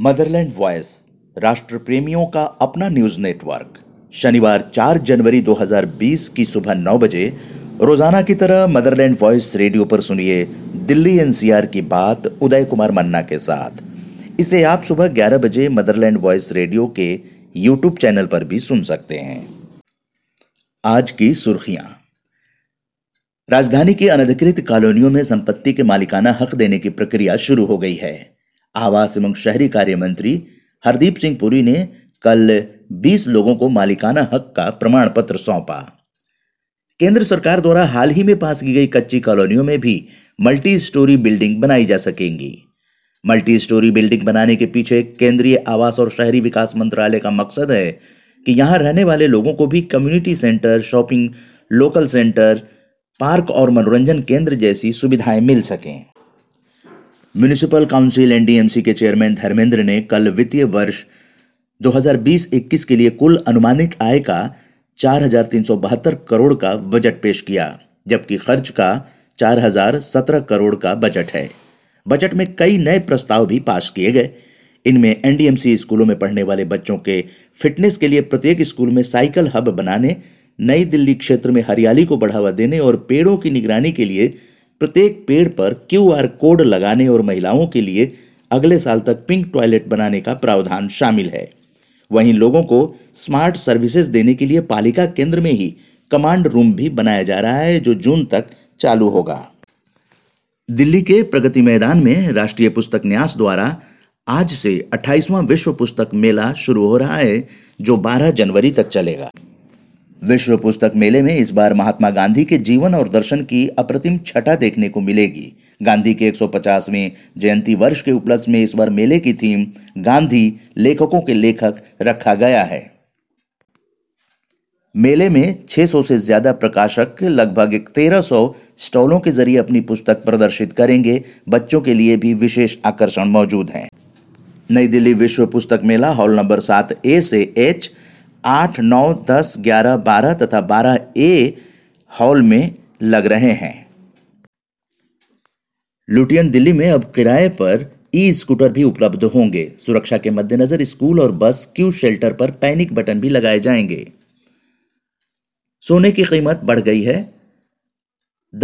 Motherland voice राष्ट्र प्रेमियों का अपना न्यूज नेटवर्क शनिवार 4 जनवरी 2020 की सुबह 9 बजे रोजाना की तरह मदरलैंड वॉयस रेडियो पर सुनिए दिल्ली एनसीआर की बात उदय कुमार मन्ना के साथ। इसे आप सुबह 11 बजे मदरलैंड वॉयस रेडियो के यूट्यूब चैनल पर भी सुन सकते हैं। आज की सुर्खियां। राजधानी की अनधिकृत कॉलोनियों में संपत्ति के मालिकाना हक देने की प्रक्रिया शुरू हो गई है। आवास एवं शहरी कार्य मंत्री हरदीप सिंह पुरी ने कल 20 लोगों को मालिकाना हक का प्रमाण पत्र सौंपा। केंद्र सरकार द्वारा हाल ही में पास की गई कच्ची कॉलोनियों में भी मल्टी स्टोरी बिल्डिंग बनाई जा सकेंगी। मल्टी स्टोरी बिल्डिंग बनाने के पीछे केंद्रीय आवास और शहरी विकास मंत्रालय का मकसद है कि यहाँ रहने वाले लोगों को भी community centre, shopping, local centre, park और मनोरंजन केंद्र जैसी सुविधाएं मिल सकें। म्यूनिसिपल काउंसिल एनडीएमसी के चेयरमैन धर्मेंद्र ने कल वित्तीय वर्ष 2020-21 के लिए कुल अनुमानित आय का 4,372 करोड़ का बजट पेश किया, जबकि खर्च का 4,017 करोड़ का बजट है। बजट में कई नए प्रस्ताव भी पास किए गए। इनमें एनडीएमसी स्कूलों में पढ़ने वाले बच्चों के फिटनेस के लिए प्रत्येक स्कूल में साइकिल हब बनाने, नई दिल्ली क्षेत्र में हरियाली को बढ़ावा देने और पेड़ों की निगरानी के लिए प्रत्येक पेड़ पर QR कोड लगाने और महिलाओं के लिए अगले साल तक पिंक टॉयलेट बनाने का प्रावधान शामिल है। वहीं लोगों को स्मार्ट सर्विसेज देने के लिए पालिका केंद्र में ही कमांड रूम भी बनाया जा रहा है, जो जून तक चालू होगा। दिल्ली के प्रगति मैदान में राष्ट्रीय पुस्तक न्यास द्वारा आज से 28वां विश्व पुस्तक मेला शुरू हो रहा है, जो 12 जनवरी तक चलेगा। विश्व पुस्तक मेले में इस बार महात्मा गांधी के जीवन और दर्शन की अप्रतिम छटा देखने को मिलेगी। गांधी के 150वें जयंती वर्ष के उपलक्ष्य में इस बार मेले की थीम गांधी लेखकों के लेखक रखा गया है। मेले में 600 से ज़्यादा प्रकाशक लगभग 1300 स्टॉलों के जरिए अपनी पुस्तक प्रदर्शित करेंगे। बच्चों के लिए भी विशेष आकर्षण मौजूद हैं। नई दिल्ली विश्व पुस्तक मेला हॉल नंबर 7A से H, 8, 9, 10, 11, 12 तथा 12A हॉल में लग रहे हैं। लुटियन दिल्ली में अब किराए पर E-स्कूटर भी उपलब्ध होंगे। सुरक्षा के मद्देनजर स्कूल और बस क्यू शेल्टर पर पैनिक बटन भी लगाए जाएंगे। सोने की कीमत बढ़ गई है।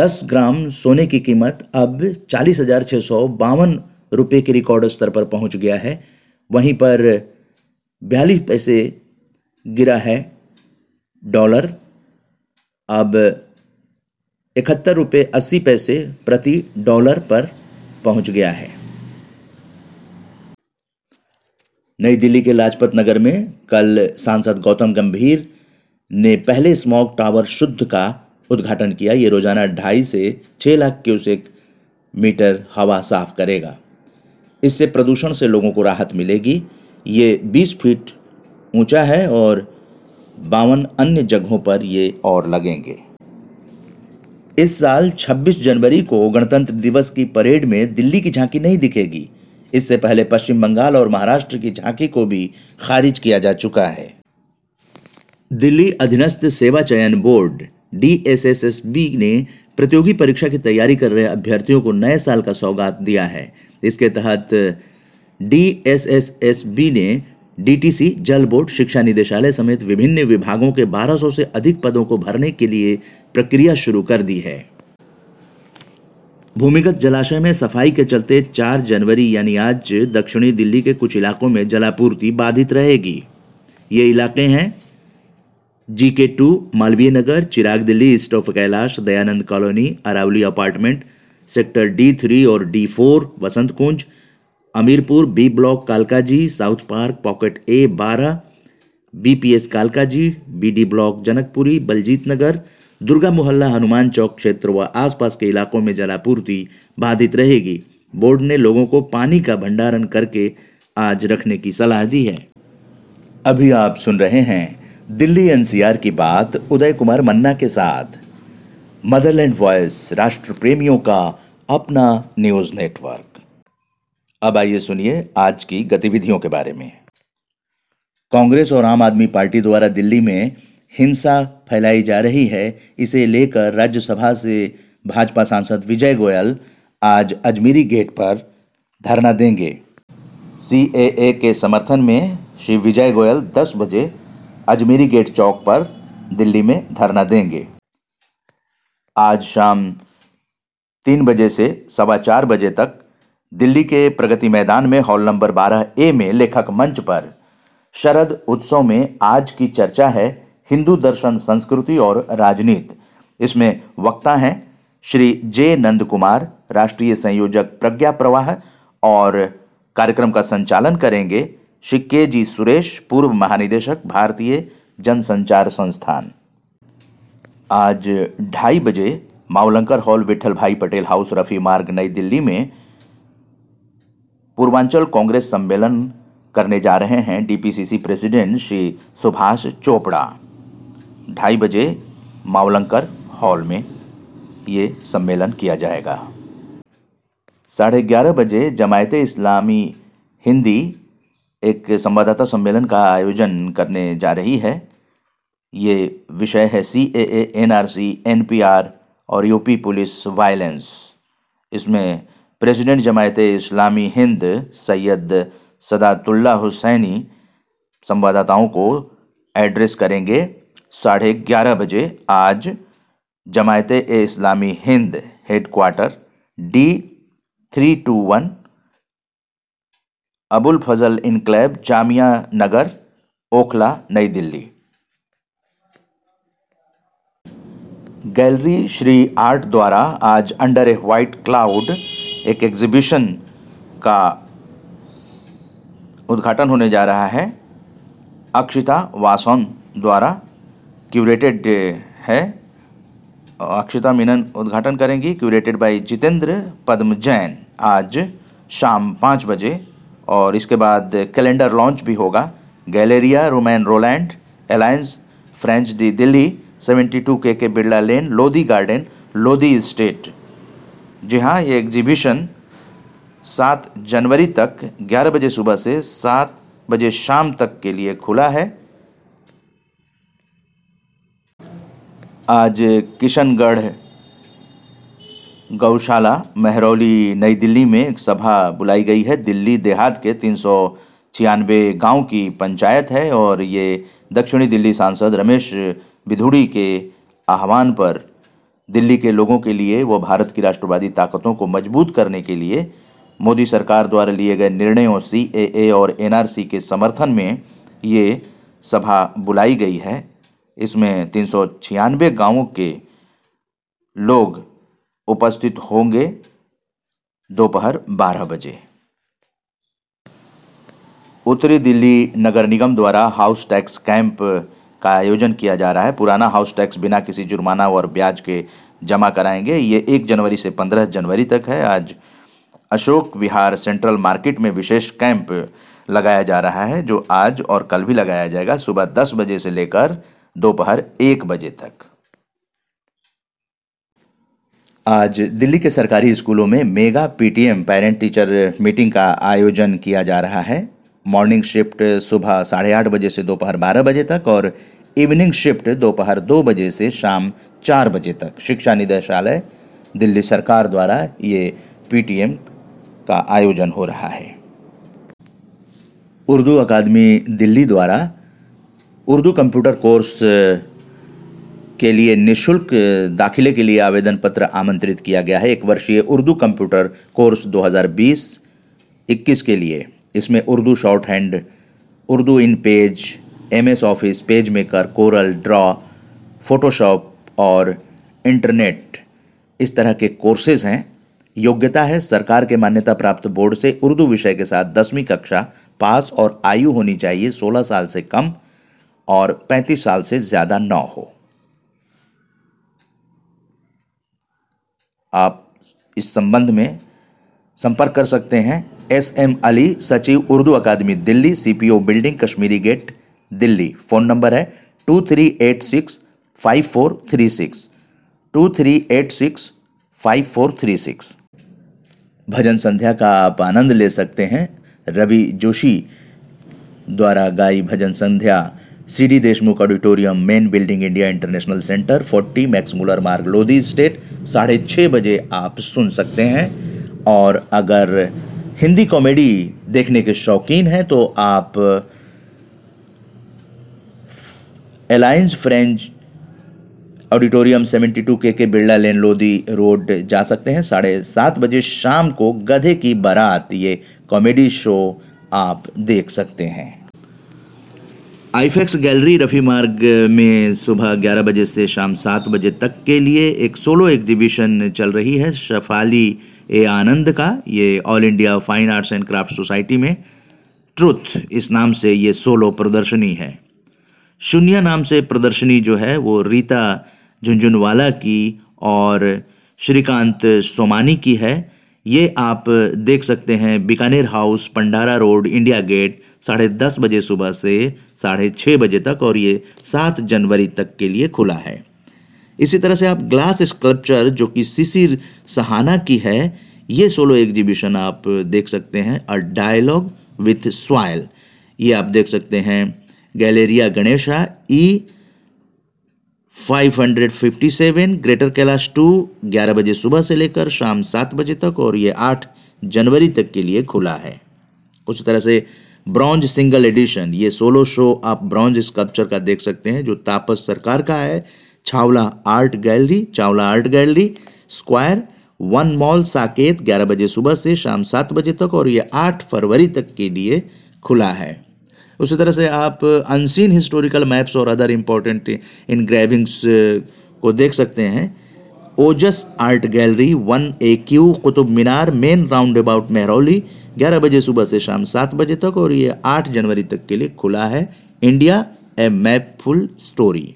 10 ग्राम सोने की कीमत अब 40,652 रुपये के रिकॉर्ड स्तर पर पहुंच गया है। वहीं पर 42 पैसे गिरा है। डॉलर अब 71.80 रुपये प्रति डॉलर पर पहुंच गया है। नई दिल्ली के लाजपत नगर में कल सांसद गौतम गंभीर ने पहले स्मॉग टावर शुद्ध का उद्घाटन किया। ये रोजाना 2.5 से 6 लाख क्यूसेक मीटर हवा साफ करेगा। इससे प्रदूषण से लोगों को राहत मिलेगी। ये 20 फीट ऊंचा है और 52 अन्य जगहों पर ये और लगेंगे। इस साल 26 जनवरी को गणतंत्र दिवस की परेड में दिल्ली की झांकी नहीं दिखेगी। इससे पहले पश्चिम बंगाल और महाराष्ट्र की झांकी को भी खारिज किया जा चुका है। दिल्ली अधीनस्थ सेवा चयन बोर्ड DSSSB ने प्रतियोगी परीक्षा की तैयारी कर रहे अभ्यर्थियों को नए साल का सौगात दिया है। इसके तहत DSSSB ने DTC, जल बोर्ड, शिक्षा निदेशालय समेत विभिन्न विभागों के 1200 से अधिक पदों को भरने के लिए प्रक्रिया शुरू कर दी है। भूमिगत जलाशय में सफाई के चलते 4 जनवरी यानी आज दक्षिणी दिल्ली के कुछ इलाकों में जलापूर्ति बाधित रहेगी। ये इलाके हैं GK2, Malviya Nagar, Chirag Delhi, east of Kailash, Dayanand colony, Aravali apartment, sector D3 और D4, Vasant Kunj, Amirpur, B block Kalkaji, south park, pocket A12, BPS Kalkaji, BD block Janakpuri, Baljeet Nagar, Durga Mohalla, Hanuman चौक क्षेत्र व आसपास के इलाकों में जलापूर्ति बाधित रहेगी। बोर्ड ने लोगों को पानी का भंडारण करके आज रखने की सलाह दी है। अभी आप सुन रहे हैं दिल्ली एनसीआर की बात उदय कुमार मन्ना के साथ। मदरलैंड वॉयस राष्ट्र प्रेमियों का अपना न्यूज़ नेटवर्क। अब आइए सुनिए आज की गतिविधियों के बारे में। कांग्रेस और आम आदमी पार्टी द्वारा दिल्ली में हिंसा फैलाई जा रही है। इसे लेकर राज्यसभा से भाजपा सांसद विजय गोयल आज अजमेरी गेट पर धरना देंगे। सीएए के समर्थन में श्री विजय गोयल 10 बजे अजमेरी गेट चौक पर दिल्ली में धरना देंगे। आज शाम 3 बजे से 4:15 बजे तक दिल्ली के प्रगति मैदान में हॉल नंबर 12A में लेखक मंच पर शरद उत्सव में आज की चर्चा है हिंदू दर्शन, संस्कृति और राजनीति। इसमें वक्ता हैं श्री जे नंद कुमार, राष्ट्रीय संयोजक प्रज्ञा प्रवाह, और कार्यक्रम का संचालन करेंगे श्री के जी सुरेश, पूर्व महानिदेशक भारतीय जनसंचार संस्थान। आज 2:30 बजे मावलंकर हॉल, विठल भाई पटेल हाउस, रफ़ी मार्ग, नई दिल्ली में पूर्वांचल कांग्रेस सम्मेलन करने जा रहे हैं डीपीसीसी प्रेसिडेंट श्री सुभाष चोपड़ा। 2:30 बजे मावलंकर हॉल में ये सम्मेलन किया जाएगा। 11:30 बजे जमायते इस्लामी हिंदी एक संवाददाता सम्मेलन का आयोजन करने जा रही है। ये विषय है सीएए, एनआरसी, एनपीआर और यूपी पुलिस वायलेंस। इसमें प्रेसिडेंट जमायते इस्लामी हिंद सैयद सदातुल्ला हुसैनी संवाददाताओं को एड्रेस करेंगे 11:30 बजे आज Jamaat Islami Hind headquarter D321 Abul Fazal enclave, Jamia Nagar, Okhla, नई दिल्ली। गैलरी श्री आर्ट द्वारा आज अंडर ए वाइट क्लाउड एक एग्जीबिशन का उद्घाटन होने जा रहा है। अक्षिता वासन द्वारा क्यूरेटेड है। अक्षिता मेनन उद्घाटन करेंगी, क्यूरेटेड बाय जितेंद्र पद्म जैन, आज शाम 5 बजे। और इसके बाद कैलेंडर लॉन्च भी होगा। Galleria Romain Rolland, alliance French दी Delhi, 72K Birla lane, Lodhi garden, Lodhi estate. जी हाँ, ये एग्जीबिशन 7 जनवरी तक 11 बजे सुबह से 7 बजे शाम तक के लिए खुला है। आज किशनगढ़ गौशाला, महरौली, नई दिल्ली में एक सभा बुलाई गई है। दिल्ली देहात के 396 गाँव की पंचायत है और ये दक्षिणी दिल्ली सांसद रमेश बिधूड़ी के आह्वान पर दिल्ली के लोगों के लिए वो भारत की राष्ट्रवादी ताकतों को मजबूत करने के लिए मोदी सरकार द्वारा लिए गए निर्णयों सीएए और एनआरसी के समर्थन में ये सभा बुलाई गई है। इसमें 396 गाँवों के लोग उपस्थित होंगे 12:12 बजे। उत्तरी दिल्ली नगर निगम द्वारा हाउस टैक्स कैंप का आयोजन किया जा रहा है। पुराना हाउस टैक्स बिना किसी जुर्माना और ब्याज के जमा कराएंगे। ये 1 जनवरी से 15 जनवरी तक है। आज अशोक विहार सेंट्रल मार्केट में विशेष कैंप लगाया जा रहा है, जो आज और कल भी लगाया जाएगा, सुबह 10 बजे से लेकर दोपहर 1 बजे तक। आज दिल्ली के सरकारी स्कूलों में mega PTM parent teacher meeting का आयोजन किया जा रहा है। मॉर्निंग शिफ्ट सुबह 8:30 बजे से दोपहर 12 बजे तक और इवनिंग शिफ्ट दोपहर 2 बजे से शाम 4 बजे तक। शिक्षा निदेशालय दिल्ली सरकार द्वारा ये पीटीएम का आयोजन हो रहा है। उर्दू अकादमी दिल्ली द्वारा उर्दू कंप्यूटर कोर्स के लिए निःशुल्क दाखिले के लिए आवेदन पत्र आमंत्रित किया गया है। 1 वर्षीय उर्दू कंप्यूटर कोर्स 2020-21 के लिए। इसमें Urdu shorthand, Urdu InPage, MS office, page maker, Corel Draw, Photoshop और इंटरनेट, इस तरह के कोर्सेज हैं। योग्यता है सरकार के मान्यता प्राप्त बोर्ड से उर्दू विषय के साथ 10वीं कक्षा पास और आयु होनी चाहिए 16 साल से कम और 35 साल से ज़्यादा न हो। आप इस संबंध में संपर्क कर सकते हैं SM अली, सचिव उर्दू अकादमी Delhi, CPO building, Kashmiri gate, Delhi. Phone number है 23865436 23865436। भजन संध्या का आप आनंद ले सकते हैं। रवि जोशी द्वारा गाई भजन संध्या CD Deshmukh auditorium, main building, India international centre, 40 Max मुलर मार्ग, लोधी स्टेट। 6:30 बजे आप सुन सकते हैं। और अगर हिंदी कॉमेडी देखने के शौकीन हैं तो आप अलायंस फ्रेंच ऑडिटोरियम 72 के बिरला लेन लोधी रोड जा सकते हैं। 7:30 बजे शाम को गधे की बारात ये कॉमेडी शो आप देख सकते हैं। आईफेक्स गैलरी रफ़ी मार्ग में सुबह 11 बजे से शाम 7 बजे तक के लिए एक सोलो एग्जीबिशन चल रही है शफाली ए आनंद का। ये all India fine arts and craft society में ट्रुथ इस नाम से ये सोलो प्रदर्शनी है। शून्य नाम से प्रदर्शनी जो है वो रीता झुंझुनवाला की और श्रीकांत सोमानी की है। ये आप देख सकते हैं Bikaner house Pandara road India gate 10:30 बजे सुबह से 6:30 बजे तक और ये 7 जनवरी तक के लिए खुला है। इसी तरह से आप ग्लास स्कल्पचर जो कि शिशिर सहाना की है ये सोलो एग्जीबिशन आप देख सकते हैं। अ डायलॉग विथ स्वाइल ये आप देख सकते हैं galleria Ganesha E 557 greater Kailash 2 11 बजे सुबह से लेकर शाम 7 बजे तक और ये 8 जनवरी तक के लिए खुला है। उसी तरह से ब्रॉन्ज सिंगल एडिशन ये सोलो शो आप ब्रॉन्ज स्कल्पचर का देख सकते हैं जो तापस सरकार का है Chawla art gallery square 1 mall Saket 11 बजे सुबह से शाम 7 बजे तक और ये 8 फरवरी तक के लिए खुला है। उसी तरह से आप अनसीन हिस्टोरिकल मैप्स और अदर इम्पोर्टेंट इनग्रेविंग्स को देख सकते हैं Ojas art gallery 1AQ Qutub Minar main roundabout Mehrauli 11 बजे सुबह से शाम 7 बजे तक और ये 8 जनवरी तक के लिए खुला है। India a mapful story.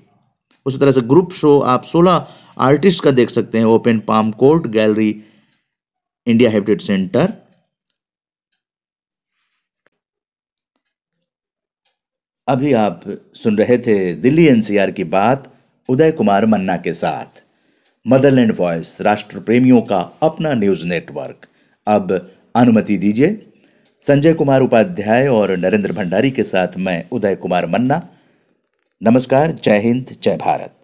उसी तरह से ग्रुप शो आप 16 आर्टिस्ट का देख सकते हैं open palm court gallery India heritage centre. अभी आप सुन रहे थे दिल्ली एनसीआर की बात उदय कुमार मन्ना के साथ। मदरलैंड वॉइस राष्ट्र प्रेमियों का अपना न्यूज़ नेटवर्क। अब अनुमति दीजिए, संजय कुमार उपाध्याय और नरेंद्र भंडारी के साथ मैं उदय कुमार मन्ना। नमस्कार, जय हिंद, जय भारत।